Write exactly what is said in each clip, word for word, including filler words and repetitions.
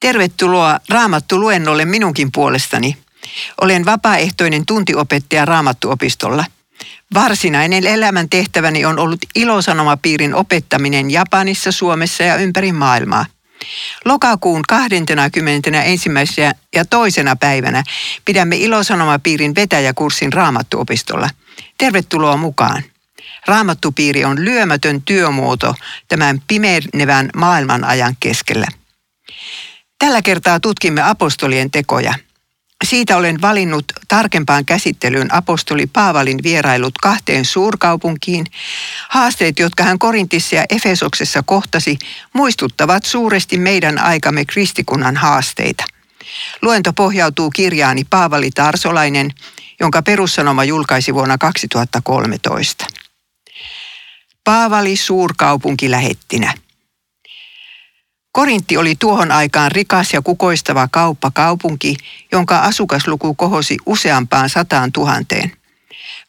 Tervetuloa Raamattu-luennolle minunkin puolestani. Olen vapaaehtoinen tuntiopettaja Raamattuopistolla. Varsinainen elämäntehtäväni on ollut Ilosanomapiirin opettaminen Japanissa, Suomessa ja ympäri maailmaa. Lokakuun kahdeskymmenesensimmäinen ja toisena päivänä pidämme Ilosanomapiirin vetäjäkurssin Raamattuopistolla. Tervetuloa mukaan. Raamattupiiri on lyömätön työmuoto tämän pimenevän maailmanajan keskellä. Tällä kertaa tutkimme apostolien tekoja. Siitä olen valinnut tarkempaan käsittelyyn apostoli Paavalin vierailut kahteen suurkaupunkiin. Haasteet, jotka hän Korintissa ja Efesoksessa kohtasi, muistuttavat suuresti meidän aikamme kristikunnan haasteita. Luento pohjautuu kirjaani Paavali Tarsolainen, jonka Perussanoma julkaisi vuonna kaksituhattakolmetoista. Paavali suurkaupunkilähettinä. Korintti oli tuohon aikaan rikas ja kukoistava kauppakaupunki, jonka asukasluku kohosi useampaan sataan tuhanteen.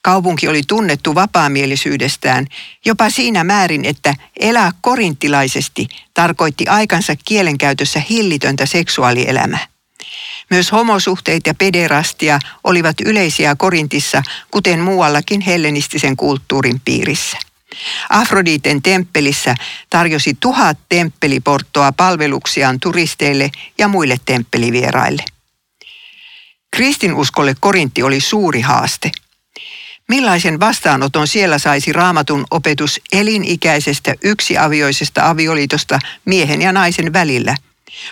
Kaupunki oli tunnettu vapaamielisyydestään jopa siinä määrin, että elää korintilaisesti tarkoitti aikansa kielenkäytössä hillitöntä seksuaalielämää. Myös homosuhteet ja pederastia olivat yleisiä Korintissa, kuten muuallakin hellenistisen kulttuurin piirissä. Afroditen temppelissä tarjosi tuhat temppeliporttoa palveluksiaan turisteille ja muille temppelivieraille. Kristinuskolle Korintti oli suuri haaste. Millaisen vastaanoton siellä saisi Raamatun opetus elinikäisestä yksiavioisesta avioliitosta miehen ja naisen välillä,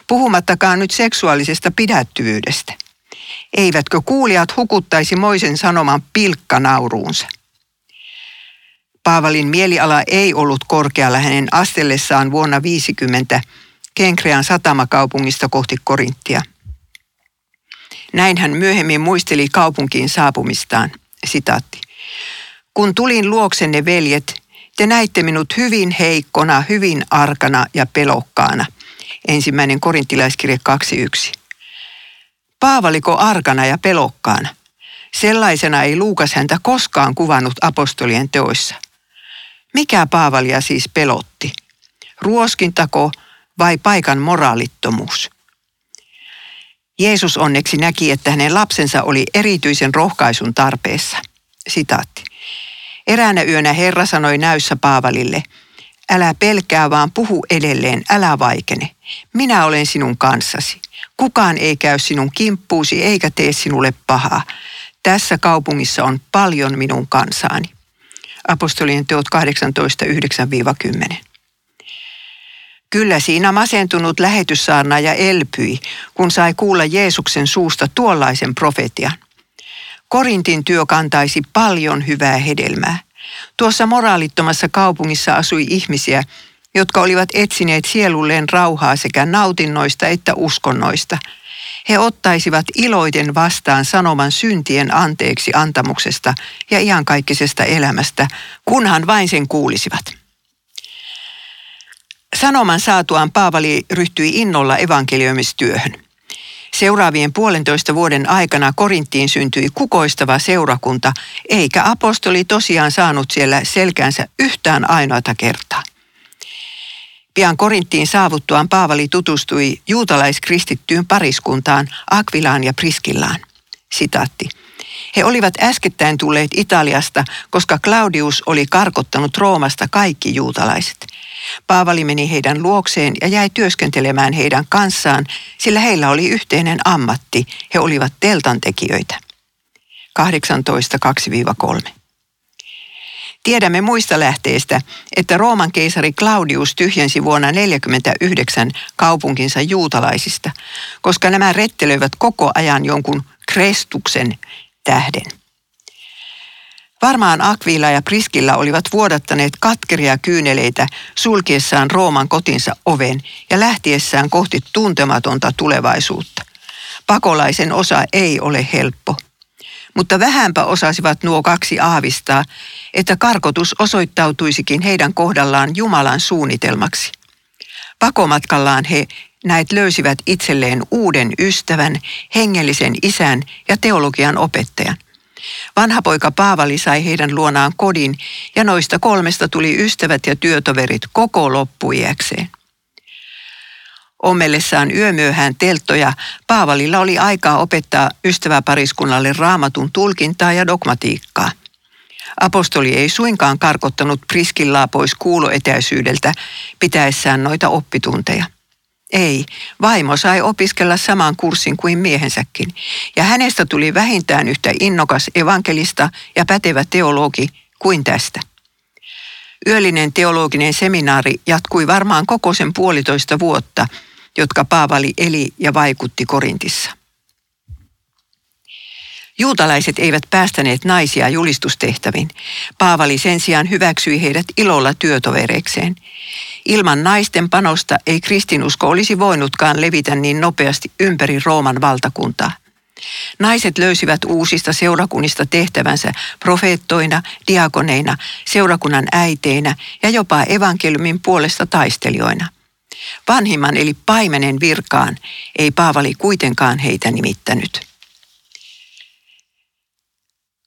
puhumattakaan nyt seksuaalisesta pidättyvyydestä? Eivätkö kuulijat hukuttaisi moisen sanoman pilkkanauruunsa? Paavalin mieliala ei ollut korkealla hänen astellessaan vuonna viisikymmentä Kenkrean satamakaupungista kohti Korinttia. Näin hän myöhemmin muisteli kaupunkiin saapumistaan. Sitaatti. Kun tulin luoksenne, veljet, te näitte minut hyvin heikkona, hyvin arkana ja pelokkaana. Ensimmäinen korintilaiskirje kaksi yksi. Paavaliko arkana ja pelokkaana? Sellaisena ei Luukas häntä koskaan kuvannut apostolien teoissa. Mikä Paavalia siis pelotti? Ruoskintako vai paikan moraalittomuus? Jeesus onneksi näki, että hänen lapsensa oli erityisen rohkaisun tarpeessa. Sitaatti. Eräänä yönä Herra sanoi näyssä Paavalille, älä pelkää vaan puhu edelleen, älä vaikene. Minä olen sinun kanssasi. Kukaan ei käy sinun kimppuusi eikä tee sinulle pahaa. Tässä kaupungissa on paljon minun kansaani. Apostolien teot kahdeksantoista yhdeksän kymmenen. Kyllä siinä masentunut lähetyssaarnaaja elpyi, kun sai kuulla Jeesuksen suusta tuollaisen profetian. Korintin työ kantaisi paljon hyvää hedelmää. Tuossa moraalittomassa kaupungissa asui ihmisiä, jotka olivat etsineet sielulleen rauhaa sekä nautinnoista että uskonnoista. He ottaisivat iloiten vastaan sanoman syntien anteeksi antamuksesta ja iankaikkisesta elämästä, kunhan vain sen kuulisivat. Sanoman saatuaan Paavali ryhtyi innolla evankelioimistyöhön. Seuraavien puolentoista vuoden aikana Korinttiin syntyi kukoistava seurakunta, eikä apostoli tosiaan saanut siellä selkäänsä yhtään ainoata kertaa. Pian Korinttiin saavuttuaan Paavali tutustui juutalaiskristittyyn pariskuntaan Akvilaan ja Priskillaan. Sitaatti. He olivat äskettäin tulleet Italiasta, koska Claudius oli karkottanut Roomasta kaikki juutalaiset. Paavali meni heidän luokseen ja jäi työskentelemään heidän kanssaan, sillä heillä oli yhteinen ammatti. He olivat teltantekijöitä. kahdeksantoista kaksi kolme. Tiedämme muista lähteistä, että Rooman keisari Claudius tyhjensi vuonna neljäkymmentäyhdeksän kaupunkinsa juutalaisista, koska nämä rettelöivät koko ajan jonkun Kristuksen tähden. Varmaan Akvila ja Priskilla olivat vuodattaneet katkeria kyyneleitä sulkiessaan Rooman kotinsa oven ja lähtiessään kohti tuntematonta tulevaisuutta. Pakolaisen osa ei ole helppo. Mutta vähänpä osasivat nuo kaksi aavistaa, että karkotus osoittautuisikin heidän kohdallaan Jumalan suunnitelmaksi. Pakomatkallaan he näet löysivät itselleen uuden ystävän, hengellisen isän ja teologian opettajan. Vanha poika Paavali sai heidän luonaan kodin ja noista kolmesta tuli ystävät ja työtoverit koko loppuiäkseen. Ommellessaan yömyöhään telttoja Paavalilla oli aikaa opettaa ystäväpariskunnalle Raamatun tulkintaa ja dogmatiikkaa. Apostoli ei suinkaan karkottanut Priskillaa pois kuuloetäisyydeltä pitäessään noita oppitunteja. Ei, vaimo sai opiskella samaan kurssin kuin miehensäkin, ja hänestä tuli vähintään yhtä innokas evankelista ja pätevä teologi kuin tästä. Yöllinen teologinen seminaari jatkui varmaan koko sen puolitoista vuotta, jotka Paavali eli ja vaikutti Korintissa. Juutalaiset eivät päästäneet naisia julistustehtäviin. Paavali sen sijaan hyväksyi heidät ilolla työtovereikseen. Ilman naisten panosta ei kristinusko olisi voinutkaan levitä niin nopeasti ympäri Rooman valtakuntaa. Naiset löysivät uusista seurakunnista tehtävänsä profeettoina, diakoneina, seurakunnan äiteinä ja jopa evankeliumin puolesta taistelijoina. Vanhimman eli paimenen virkaan ei Paavali kuitenkaan heitä nimittänyt.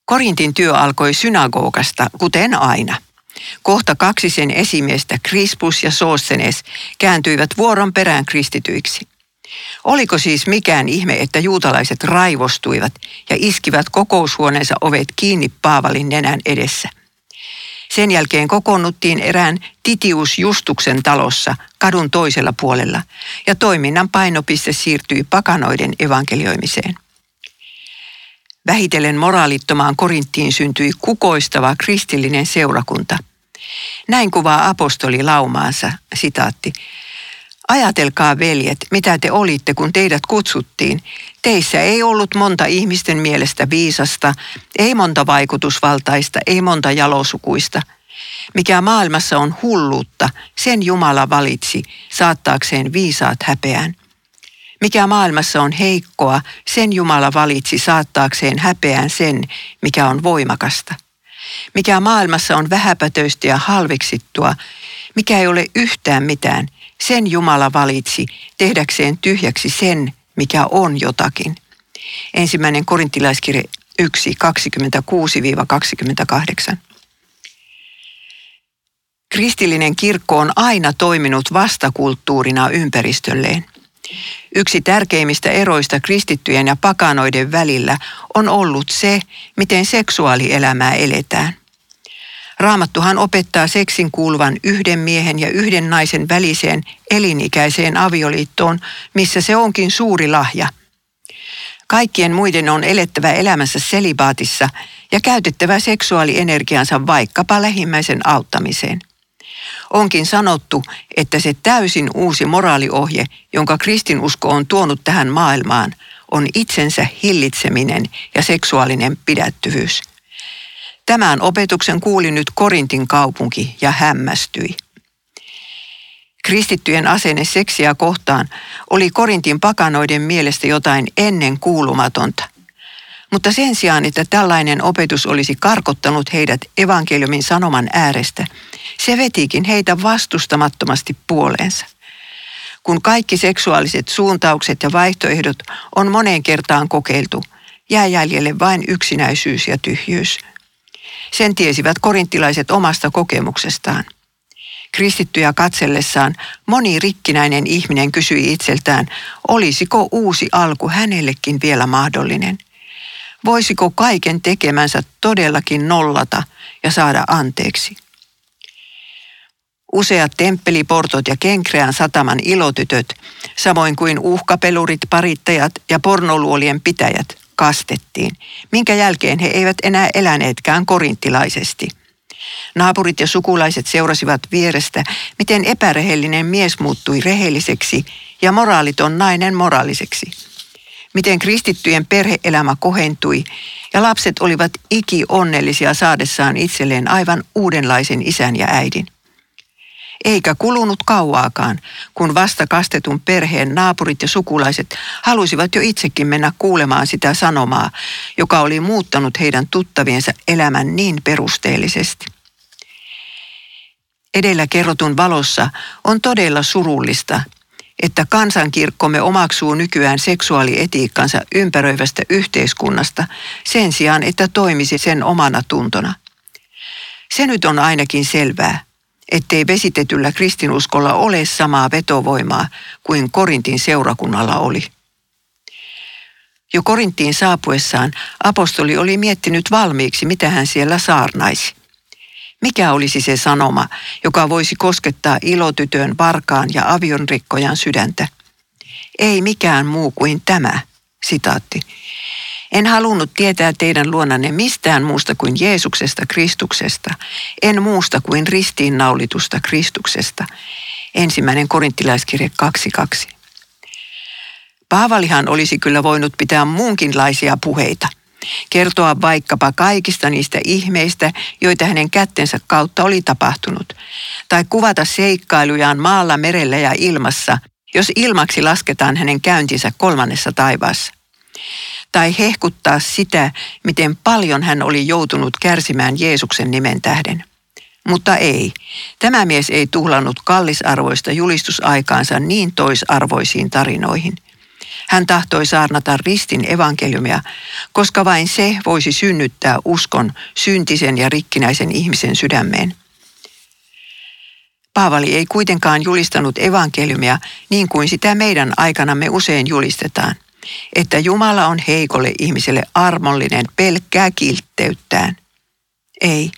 Korintin työ alkoi synagogasta, kuten aina. Kohta kaksi sen esimiestä, Krispus ja Soostenes, kääntyivät vuoron perään kristityiksi. Oliko siis mikään ihme, että juutalaiset raivostuivat ja iskivät kokoushuoneensa ovet kiinni Paavalin nenän edessä? Sen jälkeen kokoonnuttiin erään Titius Justuksen talossa kadun toisella puolella, ja toiminnan painopiste siirtyi pakanoiden evankelioimiseen. Vähitellen moraalittomaan Korinttiin syntyi kukoistava kristillinen seurakunta. Näin kuvaa apostoli laumaansa, sitaatti. Ajatelkaa, veljet, mitä te olitte, kun teidät kutsuttiin. Teissä ei ollut monta ihmisten mielestä viisasta, ei monta vaikutusvaltaista, ei monta jalosukuista. Mikä maailmassa on hulluutta, sen Jumala valitsi, saattaakseen viisaat häpeään. Mikä maailmassa on heikkoa, sen Jumala valitsi, saattaakseen häpeään sen, mikä on voimakasta. Mikä maailmassa on vähäpätöistä ja halveksittua, mikä ei ole yhtään mitään, sen Jumala valitsi, tehdäkseen tyhjäksi sen, mikä on jotakin. Ensimmäinen korintilaiskirje yksi, kaksikymmentäkuusi kaksikymmentäkahdeksan. Kristillinen kirkko on aina toiminut vastakulttuurina ympäristölleen. Yksi tärkeimmistä eroista kristittyjen ja pakanoiden välillä on ollut se, miten seksuaalielämää eletään. Raamattuhan opettaa seksin kuuluvan yhden miehen ja yhden naisen väliseen elinikäiseen avioliittoon, missä se onkin suuri lahja. Kaikkien muiden on elettävä elämänsä selibaatissa ja käytettävä seksuaalienergiansa vaikkapa lähimmäisen auttamiseen. Onkin sanottu, että se täysin uusi moraaliohje, jonka kristinusko on tuonut tähän maailmaan, on itsensä hillitseminen ja seksuaalinen pidättyvyys. Tämän opetuksen kuuli nyt Korintin kaupunki ja hämmästyi. Kristittyjen asenne seksiä kohtaan oli Korintin pakanoiden mielestä jotain ennen kuulumatonta. Mutta sen sijaan, että tällainen opetus olisi karkottanut heidät evankeliumin sanoman äärestä, se vetikin heitä vastustamattomasti puoleensa. Kun kaikki seksuaaliset suuntaukset ja vaihtoehdot on moneen kertaan kokeiltu, jää jäljelle vain yksinäisyys ja tyhjyys. Sen tiesivät korintilaiset omasta kokemuksestaan. Kristittyjä katsellessaan moni rikkinäinen ihminen kysyi itseltään, olisiko uusi alku hänellekin vielä mahdollinen. Voisiko kaiken tekemänsä todellakin nollata ja saada anteeksi? Useat temppeliportot ja Kenkreän sataman ilotytöt, samoin kuin uhkapelurit, parittajat ja pornoluolien pitäjät, kastettiin, minkä jälkeen he eivät enää eläneetkään korintilaisesti. Naapurit ja sukulaiset seurasivat vierestä, miten epärehellinen mies muuttui rehelliseksi ja moraaliton nainen moraaliseksi. Miten kristittyjen perhe-elämä kohentui ja lapset olivat ikionnellisia saadessaan itselleen aivan uudenlaisen isän ja äidin. Eikä kulunut kauaakaan, kun vasta kastetun perheen naapurit ja sukulaiset halusivat jo itsekin mennä kuulemaan sitä sanomaa, joka oli muuttanut heidän tuttaviensa elämän niin perusteellisesti. Edellä kerrotun valossa on todella surullista, että kansankirkkomme omaksuu nykyään seksuaalietiikkansa ympäröivästä yhteiskunnasta sen sijaan, että toimisi sen omana tuntona. Se nyt on ainakin selvää, ettei vesitetyllä kristinuskolla ole samaa vetovoimaa kuin Korintin seurakunnalla oli. Jo Korintiin saapuessaan apostoli oli miettinyt valmiiksi, mitä hän siellä saarnaisi. Mikä olisi se sanoma, joka voisi koskettaa ilotytön, varkaan ja avionrikkojan sydäntä? Ei mikään muu kuin tämä, sitaatti. En halunnut tietää teidän luonanne mistään muusta kuin Jeesuksesta Kristuksesta, en muusta kuin ristiinnaulitusta Kristuksesta. Ensimmäinen korintilaiskirje kaksi kaksi. Paavalihan olisi kyllä voinut pitää muunkinlaisia puheita. Kertoa vaikkapa kaikista niistä ihmeistä, joita hänen kättensä kautta oli tapahtunut. Tai kuvata seikkailujaan maalla, merellä ja ilmassa, jos ilmaksi lasketaan hänen käyntinsä kolmannessa taivaassa. Tai hehkuttaa sitä, miten paljon hän oli joutunut kärsimään Jeesuksen nimen tähden. Mutta ei, tämä mies ei tuhlannut kallisarvoista julistusaikaansa niin toisarvoisiin tarinoihin. Hän tahtoi saarnata ristin evankeliumia, koska vain se voisi synnyttää uskon syntisen ja rikkinäisen ihmisen sydämeen. Paavali ei kuitenkaan julistanut evankeliumia niin kuin sitä meidän aikanamme usein julistetaan, että Jumala on heikolle ihmiselle armollinen pelkkää kiltteyttään. Ei,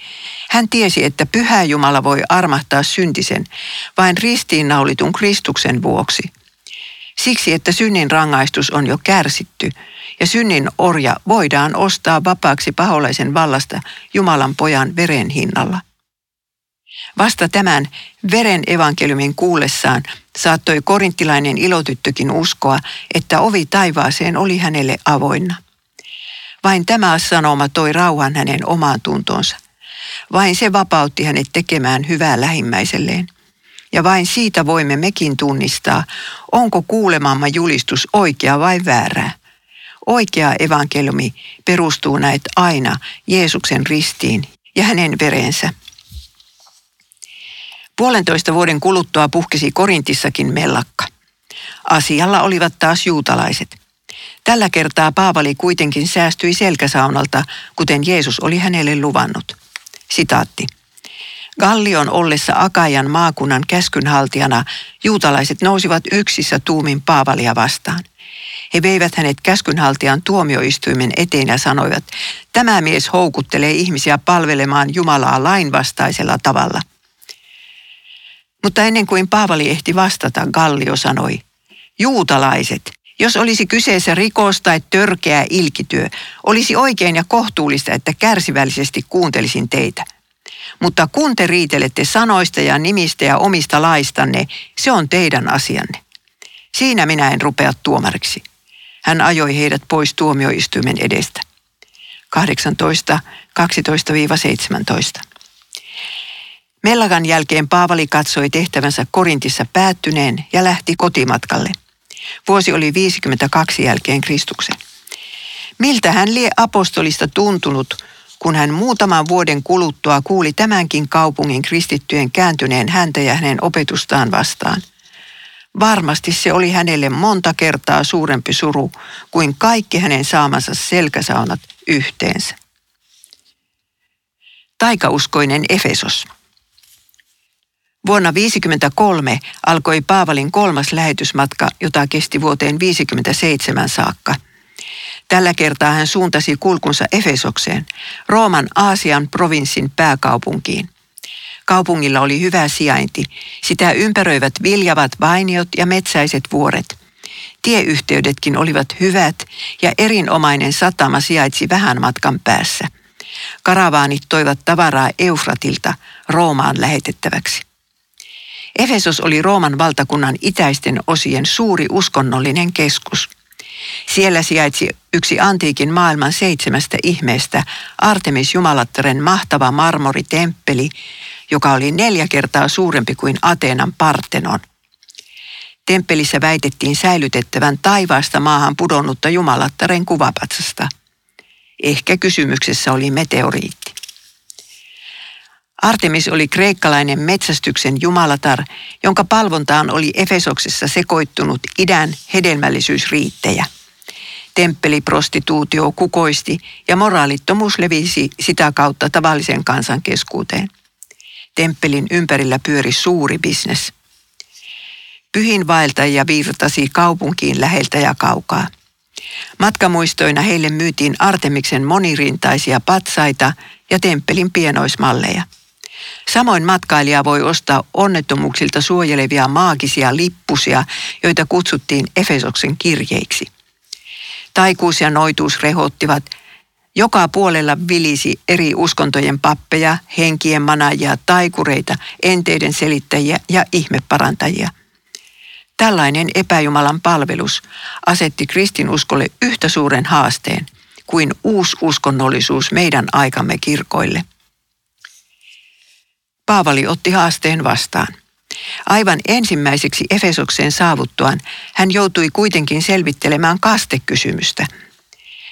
hän tiesi, että pyhä Jumala voi armahtaa syntisen vain ristiinnaulitun Kristuksen vuoksi. Siksi, että synnin rangaistus on jo kärsitty ja synnin orja voidaan ostaa vapaaksi paholaisen vallasta Jumalan pojan veren hinnalla. Vasta tämän veren evankeliumin kuullessaan saattoi korintilainen ilotyttökin uskoa, että ovi taivaaseen oli hänelle avoinna. Vain tämä sanoma toi rauhan hänen omaan tuntonsa. Vain se vapautti hänet tekemään hyvää lähimmäiselleen. Ja vain siitä voimme mekin tunnistaa, onko kuulemamme julistus oikea vai väärää. Oikea evankeliumi perustuu näet aina Jeesuksen ristiin ja hänen vereensä. Puolentoista vuoden kuluttua puhkesi Korintissakin mellakka. Asialla olivat taas juutalaiset. Tällä kertaa Paavali kuitenkin säästyi selkäsaunalta, kuten Jeesus oli hänelle luvannut. Sitaatti. Gallion ollessa Akaian maakunnan käskynhaltijana juutalaiset nousivat yksissä tuumin Paavalia vastaan. He veivät hänet käskynhaltijan tuomioistuimen eteen ja sanoivat, tämä mies houkuttelee ihmisiä palvelemaan Jumalaa lainvastaisella tavalla. Mutta ennen kuin Paavali ehti vastata, Gallio sanoi, juutalaiset, jos olisi kyseessä rikos tai törkeä ilkityö, olisi oikein ja kohtuullista, että kärsivällisesti kuuntelisin teitä. Mutta kun te riitelette sanoista ja nimistä ja omista laistanne, se on teidän asianne. Siinä minä en rupea tuomariksi. Hän ajoi heidät pois tuomioistuimen edestä. kahdeksantoista kaksitoista seitsemäntoista. Mellakan jälkeen Paavali katsoi tehtävänsä Korintissa päättyneen ja lähti kotimatkalle. Vuosi oli viisikymmentäkaksi jälkeen Kristuksen. Miltä hän lie apostolista tuntunut, kun hän muutaman vuoden kuluttua kuuli tämänkin kaupungin kristittyjen kääntyneen häntä ja hänen opetustaan vastaan. Varmasti se oli hänelle monta kertaa suurempi suru kuin kaikki hänen saamansa selkäsaunat yhteensä. Taikauskoinen Efesos. Vuonna viisikymmentäkolme alkoi Paavalin kolmas lähetysmatka, jota kesti vuoteen viisikymmentäseitsemän saakka. Tällä kertaa hän suuntasi kulkunsa Efesokseen, Rooman Aasian provinssin pääkaupunkiin. Kaupungilla oli hyvä sijainti, sitä ympäröivät viljavat vainiot ja metsäiset vuoret. Tieyhteydetkin olivat hyvät ja erinomainen satama sijaitsi vähän matkan päässä. Karavaanit toivat tavaraa Eufratilta Roomaan lähetettäväksi. Efesos oli Rooman valtakunnan itäisten osien suuri uskonnollinen keskus. Siellä sijaitsi yksi antiikin maailman seitsemästä ihmeestä, Artemis-jumalattaren mahtava marmoritemppeli, joka oli neljä kertaa suurempi kuin Ateenan Partenon. Temppelissä väitettiin säilytettävän taivaasta maahan pudonnutta jumalattaren kuvapatsasta. Ehkä kysymyksessä oli meteoriitti. Artemis oli kreikkalainen metsästyksen jumalatar, jonka palvontaan oli Efesoksessa sekoittunut idän hedelmällisyysriittejä. Temppeliprostituutio kukoisti ja moraalittomuus levisi sitä kautta tavallisen kansan keskuuteen. temppelin ympärillä pyöri suuri bisnes. Pyhinvaeltajia virtasi kaupunkiin läheltä ja kaukaa. Matkamuistoina heille myytiin Artemiksen monirintaisia patsaita ja temppelin pienoismalleja. Samoin matkailija voi ostaa onnettomuuksilta suojelevia maagisia lippusia, joita kutsuttiin Efesoksen kirjeiksi. Taikuus ja noituus rehottivat. Joka puolella vilisi eri uskontojen pappeja, henkien manaajia, taikureita, enteiden selittäjiä ja ihmeparantajia. Tällainen epäjumalan palvelus asetti kristinuskolle yhtä suuren haasteen kuin uusi uskonnollisuus meidän aikamme kirkoille. Paavali otti haasteen vastaan. Aivan ensimmäiseksi Efesokseen saavuttuaan hän joutui kuitenkin selvittelemään kastekysymystä.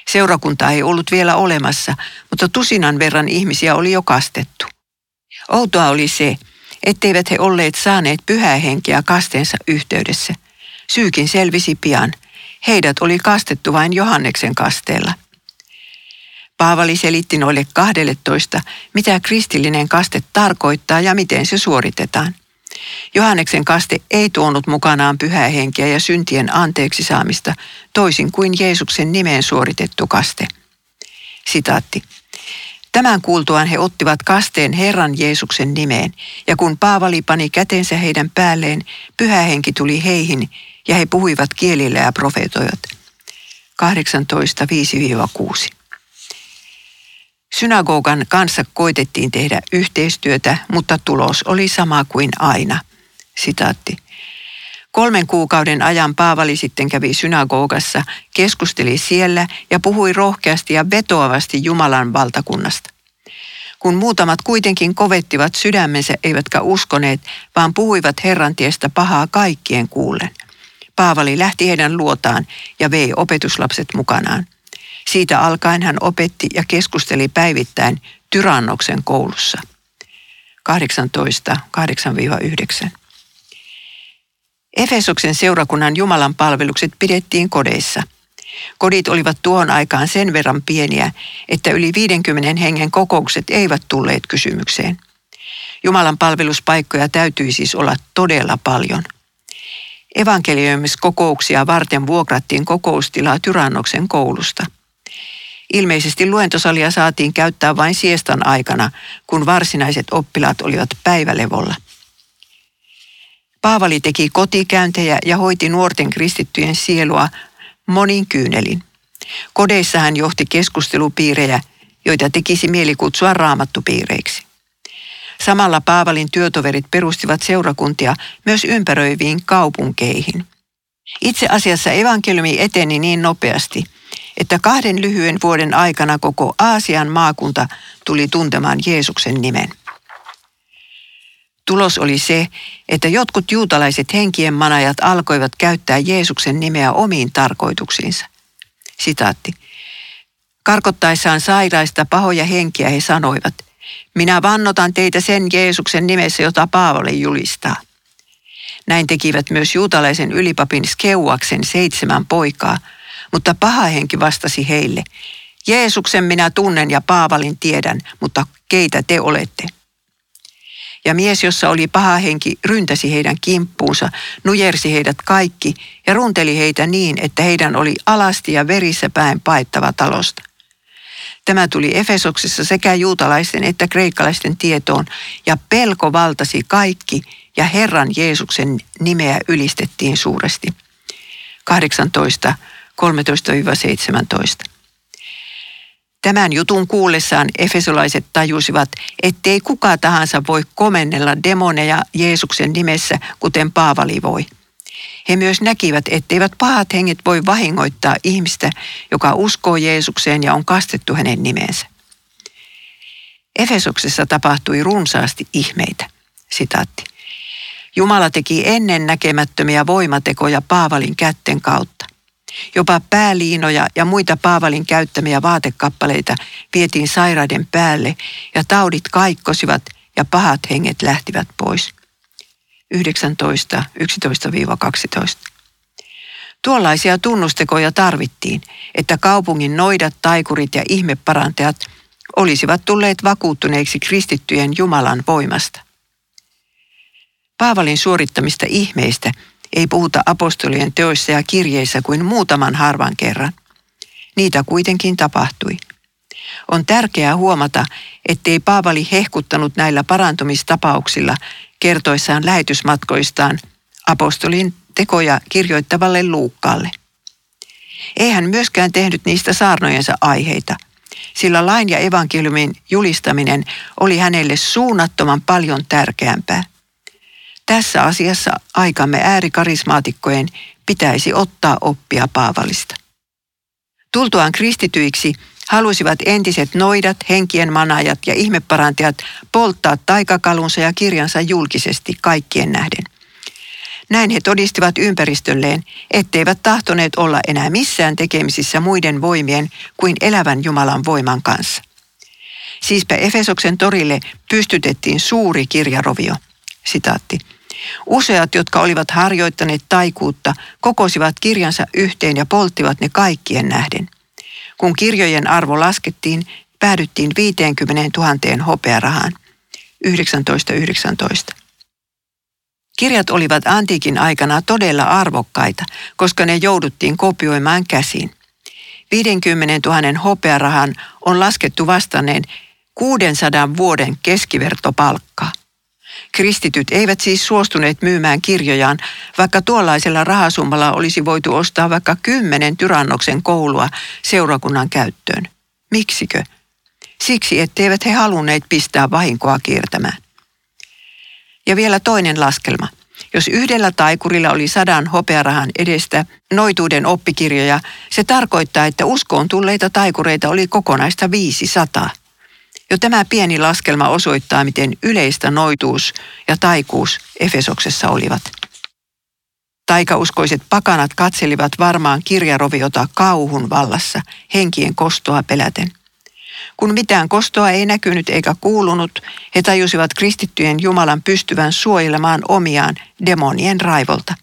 Seurakunta ei ollut vielä olemassa, mutta tusinan verran ihmisiä oli jo kastettu. Outoa oli se, etteivät he olleet saaneet pyhää henkeä kasteensa yhteydessä. Syykin selvisi pian. Heidät oli kastettu vain Johanneksen kasteella. Paavali selitti noille kahdelletoista, mitä kristillinen kaste tarkoittaa ja miten se suoritetaan. Johanneksen kaste ei tuonut mukanaan pyhää henkeä ja syntien anteeksi saamista, toisin kuin Jeesuksen nimeen suoritettu kaste. Sitaatti. Tämän kuultuaan he ottivat kasteen Herran Jeesuksen nimeen, ja kun Paavali pani kätensä heidän päälleen, pyhä henki tuli heihin, ja he puhuivat kielillä ja profeetoivat. kahdeksantoista viisi kuusi Synagogan kanssa koitettiin tehdä yhteistyötä, mutta tulos oli sama kuin aina. Sitaatti. Kolmen kuukauden ajan Paavali sitten kävi synagogassa, keskusteli siellä ja puhui rohkeasti ja vetoavasti Jumalan valtakunnasta. Kun muutamat kuitenkin kovettivat sydämensä eivätkä uskoneet, vaan puhuivat Herran tiestä pahaa kaikkien kuullen. Paavali lähti heidän luotaan ja vei opetuslapset mukanaan. Siitä alkaen hän opetti ja keskusteli päivittäin Tyrannoksen koulussa. kahdeksantoista kahdeksan yhdeksän Efesoksen seurakunnan Jumalan palvelukset pidettiin kodeissa. Kodit olivat tuohon aikaan sen verran pieniä, että yli viidenkymmenen hengen kokoukset eivät tulleet kysymykseen. Jumalan palveluspaikkoja täytyi siis olla todella paljon. Evankeliumiskokouksia varten vuokrattiin kokoustilaa Tyrannoksen koulusta. Ilmeisesti luentosalia saatiin käyttää vain siestan aikana, kun varsinaiset oppilaat olivat päivälevolla. Paavali teki kotikäyntejä ja hoiti nuorten kristittyjen sielua monin kyynelin. Kodeissa hän johti keskustelupiirejä, joita tekisi mieli kutsua raamattupiireiksi. Samalla Paavalin työtoverit perustivat seurakuntia myös ympäröiviin kaupunkeihin. Itse asiassa evankeliumi eteni niin nopeasti, että kahden lyhyen vuoden aikana koko Aasian maakunta tuli tuntemaan Jeesuksen nimen. Tulos oli se, että jotkut juutalaiset henkien manajat alkoivat käyttää Jeesuksen nimeä omiin tarkoituksiinsa. Sitaatti. Karkottaessaan sairaista pahoja henkiä he sanoivat, minä vannotan teitä sen Jeesuksen nimessä, jota Paavali julistaa. Näin tekivät myös juutalaisen ylipapin Skeuaksen seitsemän poikaa, mutta paha henki vastasi heille, Jeesuksen minä tunnen ja Paavalin tiedän, mutta keitä te olette? Ja mies, jossa oli paha henki, ryntäsi heidän kimppuunsa, nujersi heidät kaikki ja runteli heitä niin, että heidän oli alasti ja verissä päin paettava talosta. Tämä tuli Efesoksessa sekä juutalaisten että kreikkalaisten tietoon, ja pelko valtasi kaikki, ja Herran Jeesuksen nimeä ylistettiin suuresti. kahdeksantoista kolmetoista seitsemäntoista Tämän jutun kuullessaan efesolaiset tajusivat, ettei kuka tahansa voi komennella demoneja Jeesuksen nimessä, kuten Paavali voi. He myös näkivät, etteivät pahat henget voi vahingoittaa ihmistä, joka uskoo Jeesukseen ja on kastettu hänen nimeensä. Efesoksessa tapahtui runsaasti ihmeitä. Sitaatti. Jumala teki ennen näkemättömiä voimatekoja Paavalin kätten kautta. Jopa pääliinoja ja muita Paavalin käyttämiä vaatekappaleita vietiin sairaiden päälle ja taudit kaikkosivat ja pahat henget lähtivät pois. yhdeksäntoista yksitoista kaksitoista Tuollaisia tunnustekoja tarvittiin, että kaupungin noidat, taikurit ja ihmeparantajat olisivat tulleet vakuuttuneiksi kristittyjen Jumalan voimasta. Paavalin suorittamista ihmeistä ei puhuta apostolien teoissa ja kirjeissä kuin muutaman harvan kerran. Niitä kuitenkin tapahtui. On tärkeää huomata, ettei Paavali hehkuttanut näillä parantumistapauksilla kertoissaan lähetysmatkoistaan apostolin tekoja kirjoittavalle Luukkaalle. Ei hän myöskään tehnyt niistä saarnojensa aiheita, sillä lain ja evankeliumin julistaminen oli hänelle suunnattoman paljon tärkeämpää. Tässä asiassa aikamme äärikarismaatikkojen pitäisi ottaa oppia Paavalista. Tultuaan kristityiksi halusivat entiset noidat, henkien manaajat ja ihmeparantajat polttaa taikakalunsa ja kirjansa julkisesti kaikkien nähden. Näin he todistivat ympäristölleen, etteivät tahtoneet olla enää missään tekemisissä muiden voimien kuin elävän Jumalan voiman kanssa. Siispä Efesoksen torille pystytettiin suuri kirjarovio. Sitaatti. Useat, jotka olivat harjoittaneet taikuutta, kokosivat kirjansa yhteen ja polttivat ne kaikkien nähden. Kun kirjojen arvo laskettiin, päädyttiin viisikymmentätuhatta hopearahaan. yhdeksäntoista yhdeksäntoista. Kirjat olivat antiikin aikana todella arvokkaita, koska ne jouduttiin kopioimaan käsiin. viisikymmentätuhatta hopearahan on laskettu vastanneen kuudensadan vuoden keskivertopalkkaa. Kristityt eivät siis suostuneet myymään kirjojaan, vaikka tuollaisella rahasummalla olisi voitu ostaa vaikka kymmenen Tyrannoksen koulua seurakunnan käyttöön. Miksikö? Siksi, etteivät he halunneet pistää vahinkoa kiertämään. Ja vielä toinen laskelma. Jos yhdellä taikurilla oli sadan hopearahan edestä noituuden oppikirjoja, se tarkoittaa, että uskoon tulleita taikureita oli kokonaista viisisataa. Jo tämä pieni laskelma osoittaa, miten yleistä noituus ja taikuus Efesoksessa olivat. Taikauskoiset pakanat katselivat varmaan kirjaroviota kauhun vallassa, henkien kostoa peläten. Kun mitään kostoa ei näkynyt eikä kuulunut, he tajusivat kristittyjen Jumalan pystyvän suojelemaan omiaan demonien raivolta.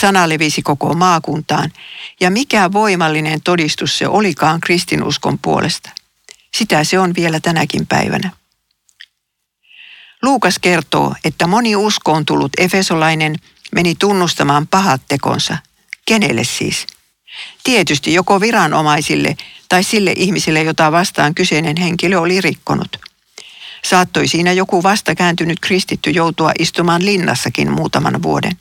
Sana levisi koko maakuntaan, ja mikä voimallinen todistus se olikaan kristinuskon puolesta. Sitä se on vielä tänäkin päivänä. Luukas kertoo, että moni uskoon tullut efesolainen meni tunnustamaan pahat tekonsa. Kenelle siis? Tietysti joko viranomaisille tai sille ihmiselle, jota vastaan kyseinen henkilö oli rikkonut. Saattoi siinä joku vastakääntynyt kristitty joutua istumaan linnassakin muutaman vuoden.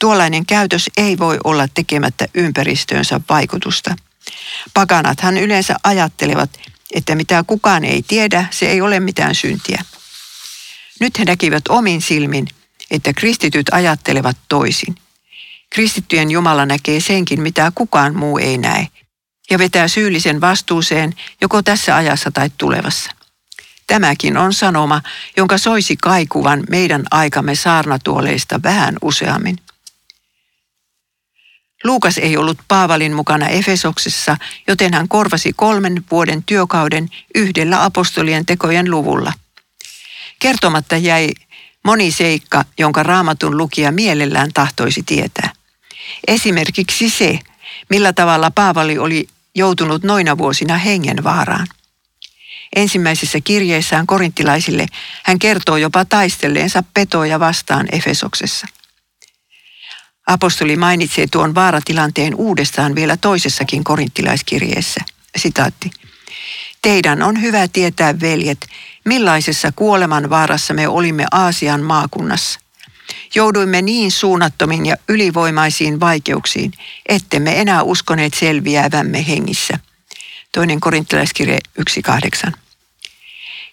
Tuollainen käytös ei voi olla tekemättä ympäristöönsä vaikutusta. Pakanathan yleensä ajattelevat, että mitä kukaan ei tiedä, se ei ole mitään syntiä. Nyt he näkivät omin silmin, että kristityt ajattelevat toisin. Kristittyjen Jumala näkee senkin, mitä kukaan muu ei näe, ja vetää syyllisen vastuuseen joko tässä ajassa tai tulevassa. Tämäkin on sanoma, jonka soisi kaikuvan meidän aikamme saarnatuoleista vähän useammin. Luukas ei ollut Paavalin mukana Efesoksessa, joten hän korvasi kolmen vuoden työkauden yhdellä apostolien tekojen luvulla. Kertomatta jäi moni seikka, jonka raamatun lukija mielellään tahtoisi tietää. Esimerkiksi se, millä tavalla Paavali oli joutunut noina vuosina hengenvaaraan. Ensimmäisessä kirjeessään korintilaisille hän kertoo jopa taistelleensa petoja vastaan Efesoksessa. Apostoli mainitsee tuon vaaratilanteen uudestaan vielä toisessakin korinttilaiskirjeessä. Sitaatti. Teidän on hyvä tietää, veljet, millaisessa kuolemanvaarassa me olimme Aasian maakunnassa. Jouduimme niin suunnattomiin ja ylivoimaisiin vaikeuksiin, ettemme enää uskoneet selviävämme hengissä. Toinen korintilaiskirje yksi kahdeksan.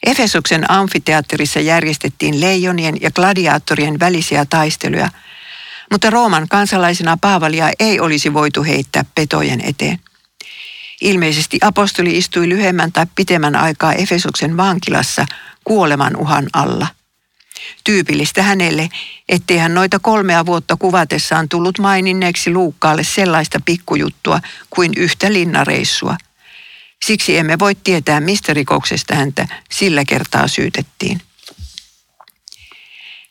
Efesoksen amfiteatterissa järjestettiin leijonien ja gladiaattorien välisiä taisteluja, mutta Rooman kansalaisena Paavalia ei olisi voitu heittää petojen eteen. Ilmeisesti apostoli istui lyhyemmän tai pitemmän aikaa Efesoksen vankilassa kuoleman uhan alla. Tyypillistä hänelle, ettei hän noita kolmea vuotta kuvatessaan tullut maininneeksi Luukkaalle sellaista pikkujuttua kuin yhtä linnareissua. Siksi emme voi tietää, mistä rikoksesta häntä sillä kertaa syytettiin.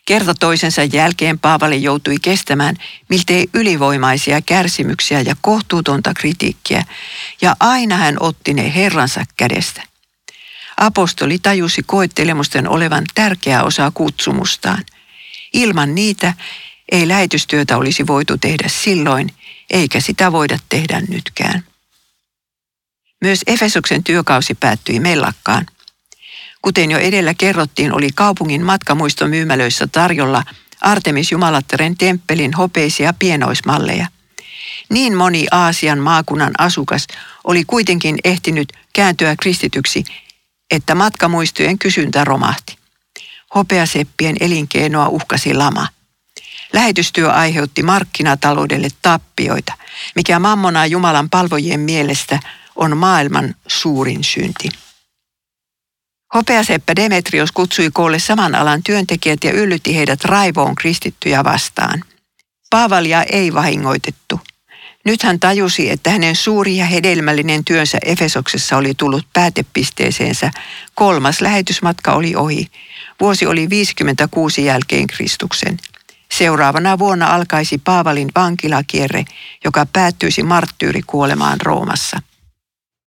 Kerta toisensa jälkeen Paavali joutui kestämään miltei ylivoimaisia kärsimyksiä ja kohtuutonta kritiikkiä, ja aina hän otti ne Herransa kädestä. Apostoli tajusi koettelemusten olevan tärkeä osa kutsumustaan. Ilman niitä ei lähetystyötä olisi voitu tehdä silloin, eikä sitä voida tehdä nytkään. Myös Efesuksen työkausi päättyi mellakkaan. Kuten jo edellä kerrottiin, oli kaupungin matkamuistomyymälöissä tarjolla Artemis-jumalattaren temppelin hopeisia pienoismalleja. Niin moni Aasian maakunnan asukas oli kuitenkin ehtinyt kääntyä kristityksi, että matkamuistojen kysyntä romahti. Hopeaseppien elinkeinoa uhkasi lama. Lähetystyö aiheutti markkinataloudelle tappioita, mikä mammonaa Jumalan palvojien mielestä on maailman suurin synti. Hopeaseppä Demetrios kutsui koolle saman alan työntekijät ja yllytti heidät raivoon kristittyjä vastaan. Paavalia ei vahingoitettu. Nyt hän tajusi, että hänen suuri ja hedelmällinen työnsä Efesoksessa oli tullut päätepisteeseensä. Kolmas lähetysmatka oli ohi. Vuosi oli viisikymmentäkuusi jälkeen Kristuksen. Seuraavana vuonna alkaisi Paavalin vankilakierre, joka päättyisi marttyyrikuolemaan Roomassa.